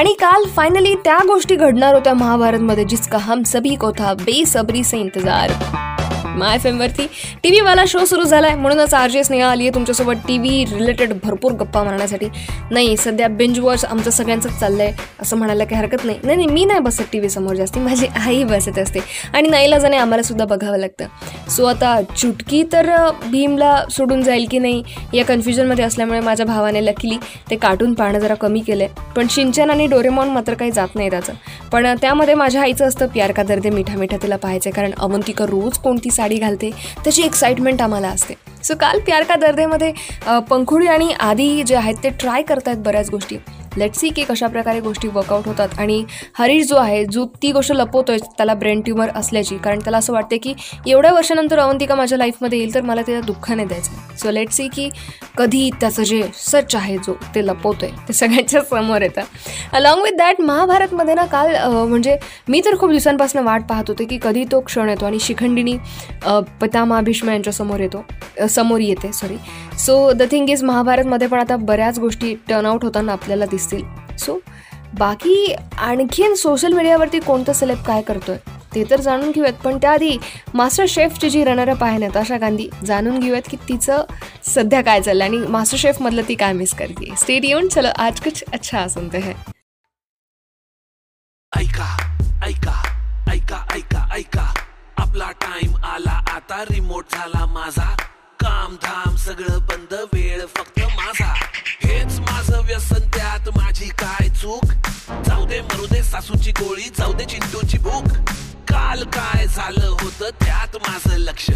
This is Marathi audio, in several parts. आणि काल फायनली त्या गोष्टी घडणार होत्या महाभारतमध्ये जिसका हम सभी को था बेसब्री से इंतजार. माय फेमवरती टी व्हीवाला शो सुरू झाला आहे, म्हणूनच आर.जे. स्नेहा आली आहे तुमच्यासोबत टी व्ही रिलेटेड भरपूर गप्पा मारण्यासाठी. नाही, सध्या बिंज वॉच आमचं सगळ्यांचंच चाललं आहे असं म्हणायला काही हरकत नाही. नाही नाही, मी नाही बसत टी व्हीसमोर जास्ती, माझी आई बसत असते आणि नाईला जाणे आम्हालासुद्धा बघावं लागतं. सो आता चुटकी तर भीमला सोडून जाईल की नाही या कन्फ्युजनमध्ये असल्यामुळे माझ्या भावाने लकीली ते कार्टून पाहणं जरा कमी केलं आहे. पण शिंचन आणि डोरेमॉन मात्र काही जात नाही त्याचं. पण त्यामध्ये माझ्या आईचं असतं प्यार का दर्द है मीठा मीठा तिला पाहायचं, कारण अवंतिका रोज कोणती साडी घालते त्याची एक्साइटमेंट आम्हाला असते. सो काल प्यार का दर्द है मध्ये पंखुडी आणि आधी जे आहेत ते ट्राय करतायत बऱ्याच गोष्टी. लेट्स सी की कशा प्रकारे गोष्टी वर्कआउट होतात. आणि हरीश जो आहे जो ती गोष्ट लपवतोय त्याला ब्रेन ट्यूमर असल्याची, कारण त्याला असं वाटते की एवढ्या वर्षानंतर अवंतिका माझ्या लाईफमध्ये येईल तर मला त्याला दुःखाने द्यायचं. सो लेट्स सी की कधी त्याचं जे सच आहे जो ते लपवतोय ते सगळ्यांच्या समोर येतं. अलॉंग विथ दॅट महाभारतमध्ये ना काल म्हणजे मी तर खूप दिवसांपासून वाट पाहत होते की कधी तो क्षण येतो आणि शिखंडिनी पितामह भीष्म यांच्यासमोर येते. सो द थिंग इज महाभारतमध्ये पण आता बऱ्याच गोष्टी टर्नआउट होताना आपल्याला दिसतील. सो बाकी आणखीन सोशल मीडियावरती कोणतं सेलेब काय करतोय ते तर जाणून घेऊयात, पण त्याआधी मास्टर शेफची जी रनरअप आहे नताशा गांधी, जाणून घेऊयात की तिचं सध्या काय चाललं आणि मास्टर शेफमधलं ती काय मिस करते. स्टे ट्यून, चलो आज कुछ अच्छा सुनते हैं. ऐका ऐका ऐका ऐका ऐका, आपला टाइम आला आता, रिमोट झाला माझा, काम धाम सगळं बंद, वेळ फक्त माझा, हेच माझं व्यसन त्यात माझी काय चूक, जाऊ दे मरू दे सासूची गोळी, जाऊ दे चिंटूची भूक, काल काय झालं होतं त्यात माझं लक्ष,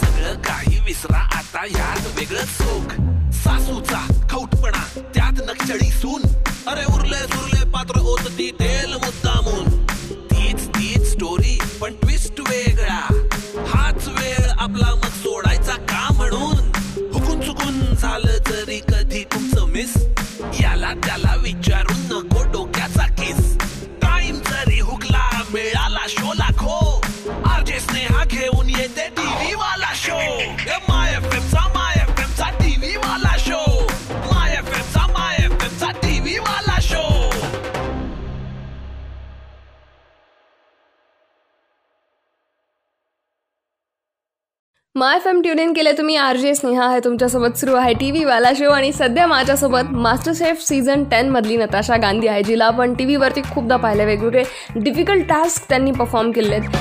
सगळं काही विसरा आता यात वेगळं सुख, सासूचा खौटपणा त्यात नक्षडी सून, अरे उरले सुरले पात्र होत ती देल मुद्दामून, तीच तीच स्टोरी पण ट्विस्ट वेगळा, हाच वेळ आपला मग सोडायचा का म्हणून, हुकून चुकून झालं तरी कधी तुमचं मिस, याला त्याला विचारून नको डोक्याचा किस, टाइम जरी हुकला मिळाला शो लाखो, आर.जे. स्नेहा घेऊन येते टीव्ही वाला शो, माय एफ एमचा टीव्ही वाला शो, माय एफ एमचा टीव्ही वाला show. My fam tune in केले तुम्ही, आर.जे. स्नेहा आहे तुमच्यासोबत, सुरू आहे टी व्हीवाला शो. आणि सध्या माझ्यासोबत मास्टर शेफ सीझन 10मधली नताशा गांधी आहे, जिला आपण टी व्हीवरती खूपदा पाहिलं. वेगवेगळे डिफिकल्ट टास्क त्यांनी परफॉर्म केले आहेत.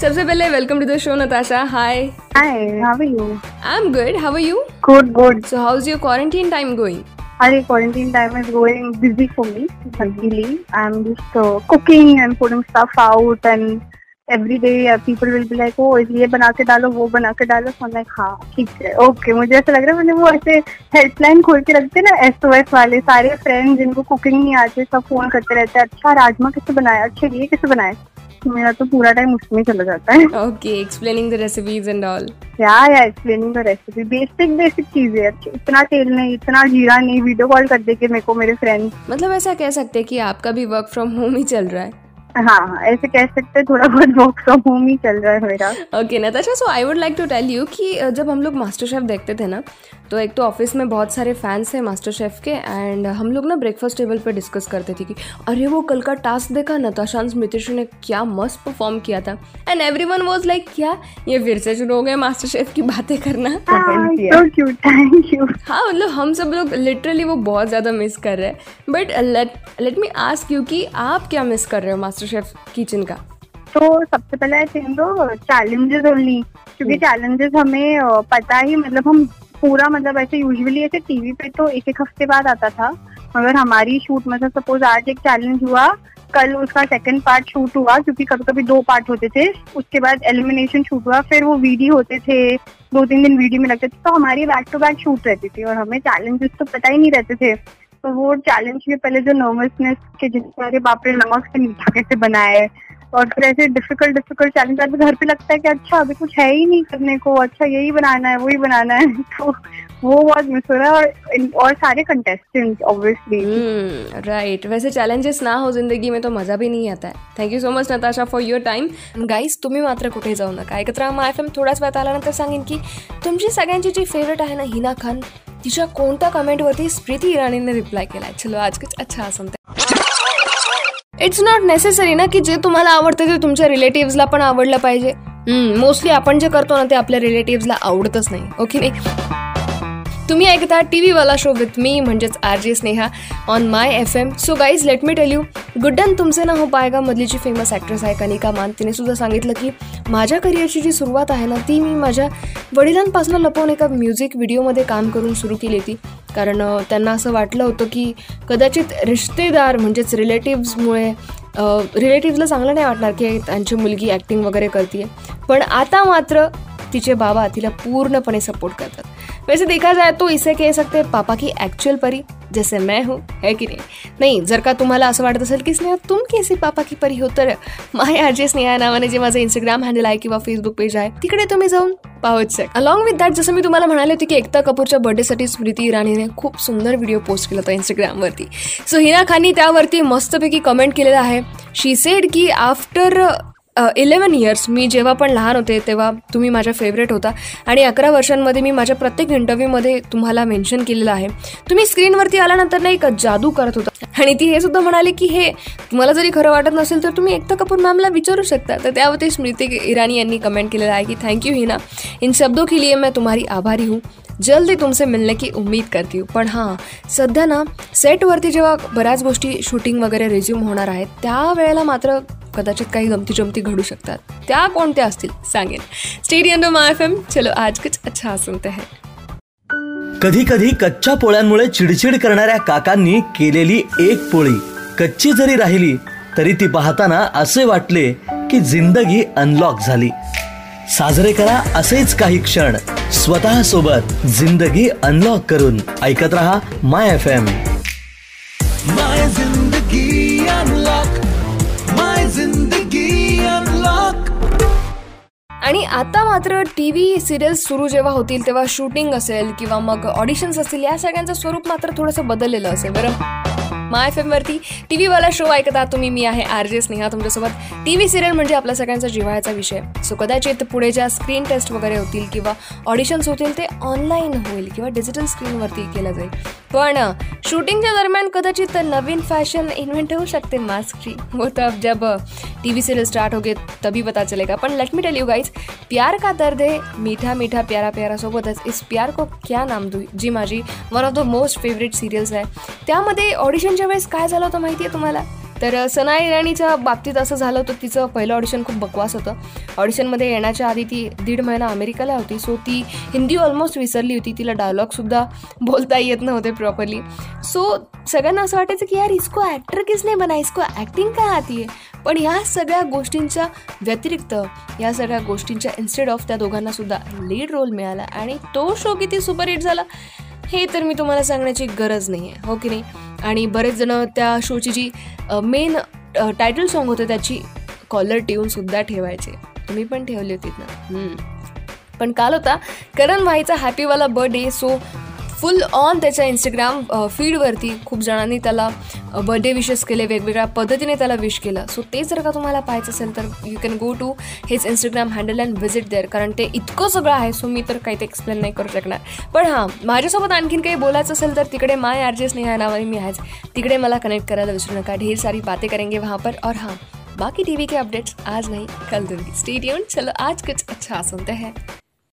सबसे पहिले welcome to the show Natasha. Hi hi, how are you? I am good, how are you? Good good. So how is your quarantine time going? Our quarantine time is going busy for me, thankfully. I'm just cooking and putting stuff out and every day people will be like, oh, ये बना के डालो, वो बना के डालो. So I'm like, हाँ ठीक है, okay. मुझे ऐसा लग रहा है मैंने वो ऐसे हेल्पलाइन खोल के रखते ना, SOS वाले सारे फ्रेंड जिनको कुकिंग नहीं आती सब फोन करते रहते हैं, अच्छा राजमा कैसे बनाया, अच्छा ये कैसे बनाया. मेरा तो पूरा टाइम उसमें चला जाता है. Okay, explaining the recipes and all. Yeah, explaining the recipe. Basic चीजें. इतना तेल नहीं, इतना जीरा नहीं, वीडियो कॉल कर दे के मेरे को मेरे फ्रेंड. मतलब ऐसा कह सकते हैं कि आपका भी वर्क फ्रॉम होम ही चल रहा है. हाँ, ऐसे कह सकते हैं, थोड़ा बहुत वर्क फ्रॉम होम ही चल रहा है मेरा. Okay Natasha, so I would like to tell you कि जब हम लोग मास्टर शेफ देखते थे ना, तो एक तो ऑफिस में बहुत सारे फैंस हैं मास्टर शेफ के, एंड हम लोग ना ब्रेकफास्ट टेबल पर डिस्कस करते थे कि अरे वो कल का टास्क देखा, नताशा स्मृतिश्री ने क्या मस्त परफॉर्म किया था, एंड एवरीवन वाज लाइक क्या ये फिर से शुरू हो गए मास्टर शेफ की बातें करना. So cute, thank you. हाँ मतलब हम सब लोग लिटरली वो बहुत ज़्यादा मिस कर रहे हैं. But let me ask you कि आप क्या मिस कर रहे हो मास्टर शेफ किचन का? तो सबसे पहले आई थिंक तो चैलेंजेस ओनली, क्योंकि चैलेंजेस हमें पता ही, मतलब हम पूरा मतलब ऐसे यूजुअली ऐसे टीवी पे तो एक एक हफ्ते बाद आता था, मगर हमारी शूट मतलब सपोज आज एक चैलेंज हुआ, कल उसका सेकंड पार्ट शूट हुआ, क्योंकि कभी कभी 2 पार्ट होते थे, उसके बाद एलिमिनेशन शूट हुआ, फिर वो वीडियो होते थे, 2-3 दिन वीडियो में लगते थे, तो हमारी बैक टू बैक शूट रहती थी और हमें चैलेंजेस तो पता ही नहीं रहते थे. तो वो चैलेंज में पहले जो नर्वसनेस के जिससे अरे बाप रे नमक से मीठा कैसे बनाए, और फिर ऐसे डिफिकल्ट चैलेंज आते घर पे लगता है कि अच्छा अभी कुछ है ही नहीं करने को, अच्छा यही बनाना है वही बनाना है. तो वो बहुत मिस हो रहा है, और सारे कंटेस्टेंट ऑब्वियसली राइट. वैसे चैलेंजेस ना हो जिंदगी में तो मजा भी नहीं आता है. Thank you so much Natasha for your time. Guys तुम्ही मात्र कुठे जाऊ नका, ऐकत राहा MyFM. थोडाच वेळ आल्यानंतर सांगेन की तुमची सगळ्यांची जी फेवरेट आहे ना हिना खान, तिच्या कोणत्या कमेंटवरती स्मृती इराणीने रिप्लाय केलाय. चलो आज कुछ अच्छा सुनते. इट्स नॉट नेसेसरी ना की जे तुम्हाला आवडतं ते तुमच्या रिलेटिव्हजला पण आवडलं पाहिजे. मोस्टली आपण जे करतो ना ते आपल्या रिलेटिव्हजला आवडतच नाही. ओके नाही. तुम्ही ऐकता टी व्हीवाला शो विथ मी म्हणजेच RJ. Sneha on my FM. So guys let me tell you, Guddan तुमसे ना हो पायगा मधली जी फेमस ॲक्ट्रेस आहे कनिका मान, तिने सुद्धा सांगितलं की माझ्या करिअरची जी सुरुवात आहे ना ती मी माझ्या वडिलांपासून लपवून एका म्युझिक व्हिडिओमध्ये काम करून सुरू केली होती. कारण त्यांना असं वाटलं होतं की कदाचित रिश्तेदार म्हणजेच रिलेटिव्जमुळे रिलेटिव्जला चांगलं नाही वाटणार की त्यांची मुलगी ॲक्टिंग वगैरे करते. पण आता मात्र तिचे बाबा तिला पूर्णपणे सपोर्ट करतात. वैसे देखा जाए तो इसे कह सकते हैं पापा की एक्चुअल परी जैसे मैं हूँ, है कि नाही. जर का तुम्हाला असं वाटत असेल की स्नेहा तुम कैसे पापा की परी हो, तर माय आर.जे. स्नेहा नावाने जे माझं इंस्टाग्राम हँडल आहे किंवा फेसबुक पेज आहे तिकडे तुम्ही जाऊन पाहूच शकता. अलॉंग विथ दॅट, जसं मी तुम्हाला म्हणाले होते की एकता कपूरच्या बर्थडेसाठी स्मृती इराणीने खूप सुंदर व्हिडिओ पोस्ट केला होता इंस्टाग्रामवरती. सो हिना खाननी त्यावरती मस्तपैकी कमेंट केलेला आहे. शी सेड की आफ्टर 11 years मी जेव्हा पण लहान होते तेव्हा तुम्ही माझ्या फेवरेट होता आणि 11 वर्षांमध्ये मी माझ्या प्रत्येक इंटरव्ह्यूमध्ये तुम्हाला मेन्शन केलेलं आहे. तुम्ही स्क्रीनवरती आल्यानंतर नाही का जादू करत होता. आणि ती हे सुद्धा म्हणाले की हे तुम्हाला जरी खरं वाटत नसेल तर तुम्ही एकता कपूर मॅमला विचारू शकता. तर त्यावरती स्मृती इराणी यांनी कमेंट केलेलं आहे की थँक्यू हिना, इन शब्दों के लिए मैं तुम्हारी आभारी हूँ, जल्दी तुमसे मिलने की उम्मीद करती हूँ. पण हां, सध्या ना सेटवरती जेव्हा बऱ्याच गोष्टी शूटिंग वगैरे रिझ्यूम होणार आहेत त्यावेळेला मात्र कदाचित काही गमती जमती घडू शकतात. त्या कोणत्या असतील सांगेन. Stadium under MyFM. चलो आज कुछ अच्छा सुनते हैं. कधी कधी कच्च्या पोळ्यांमुळे चिडचिड करणाऱ्या काकांनी केलेली एक पोळी कच्ची जरी राहिली तरी ती पाहताना असे वाटले की जिंदगी अनलॉक झाली. साजरे करा असेच काही क्षण स्वतः सोबत, जिंदगी अनलॉक करून. ऐकत रहा MyFM. आणि आता मात्र टी व्ही सिरियल्स सुरू जेव्हा होतील तेव्हा शूटिंग असेल किंवा मग ऑडिशन्स असतील, या सगळ्यांचं स्वरूप मात्र थोडंसं बदललेलं असेल बरं. MyFM वरती टी व्हीवाला शो ऐकता तुम्ही. मी आहे आर.जे. स्नेहा तुमच्यासोबत. टी व्ही सिरियल म्हणजे आपल्या सगळ्यांचा जिव्हाळ्याचा विषय. सो कदाचित पुढे ज्या स्क्रीन टेस्ट वगैरे होतील किंवा ऑडिशन्स होतील ते ऑनलाईन होईल किंवा डिजिटल स्क्रीनवरती केलं जाईल. पण शूटिंगच्या दरम्यान कदाचित नवीन फॅशन इन्व्हेंट होऊ शकते मास्कची. वो तब जब टी व्ही सिरियल स्टार्ट होगे तभी पता चलेगा. पण let me tell you guys, प्यार का दर्द है मीठा मीठा प्यारा प्यारा सोबतच इस प्यार को क्या नाम दूँ जी माझी one of the most favourite serials आहे. त्यामध्ये ऑडिशन वेळेस काय झालं होतं माहिती आहे तुम्हाला? तर सना इराणीच्या बाबतीत असं झालं होतं. तिचं पहिलं ऑडिशन खूप बकवास होतं. ऑडिशनमध्ये येण्याच्या आधी ती 1.5 महिना अमेरिकेला होती. सो ती हिंदी ऑलमोस्ट विसरली होती. तिला डायलॉगसुद्धा बोलता येत नव्हते प्रॉपरली. सो सगळ्यांना असं वाटायचं की यार इसको ॲक्टर किसने बना, इसको ॲक्टिंग काय आती आहे. पण ह्या सगळ्या गोष्टींच्या व्यतिरिक्त या सगळ्या गोष्टींच्या इन्स्टेड ऑफ त्या दोघांनासुद्धा लीड रोल मिळाला आणि तो शो किती सुपरहिट झाला हे तर मी तुम्हाला सांगण्याची गरज नाही आहे, हो की नाही. आणि बरेच जण त्या शोची जी मेन टायटल सॉन्ग होतं त्याची कॉलर ट्यूनसुद्धा ठेवायचे. तुम्ही पण ठेवली होतीत ना. पण काल होता करण भाईचा हॅपीवाला बर्थडे. सो फुल ऑन त्याच्या इंस्टाग्राम फीडवरती खूप जणांनी त्याला बर्थडे विशेस केले, वेगवेगळ्या पद्धतीने त्याला विश केलं. सो ते जर का तुम्हाला पाहायचं असेल तर you can go to his Instagram handle and visit there. कारण ते इतकं सगळं आहे सो मी तर काही ते एक्सप्लेन नाही करू शकणार. पण हां, माझ्यासोबत आणखीन काही बोलायचं असेल तर तिकडे माय आर.जे. स्नेहा नावाने मी आहेच. तिकडे मला कनेक्ट करायला विसरू नका. ढेर सारी बातें करेंगे वहाँ पर. और हां, बाकी टीव्ही के अपडेट्स आज नाही कल दूंगी. Stay tuned. चलो आज कुछ अच्छा सुनते हैं.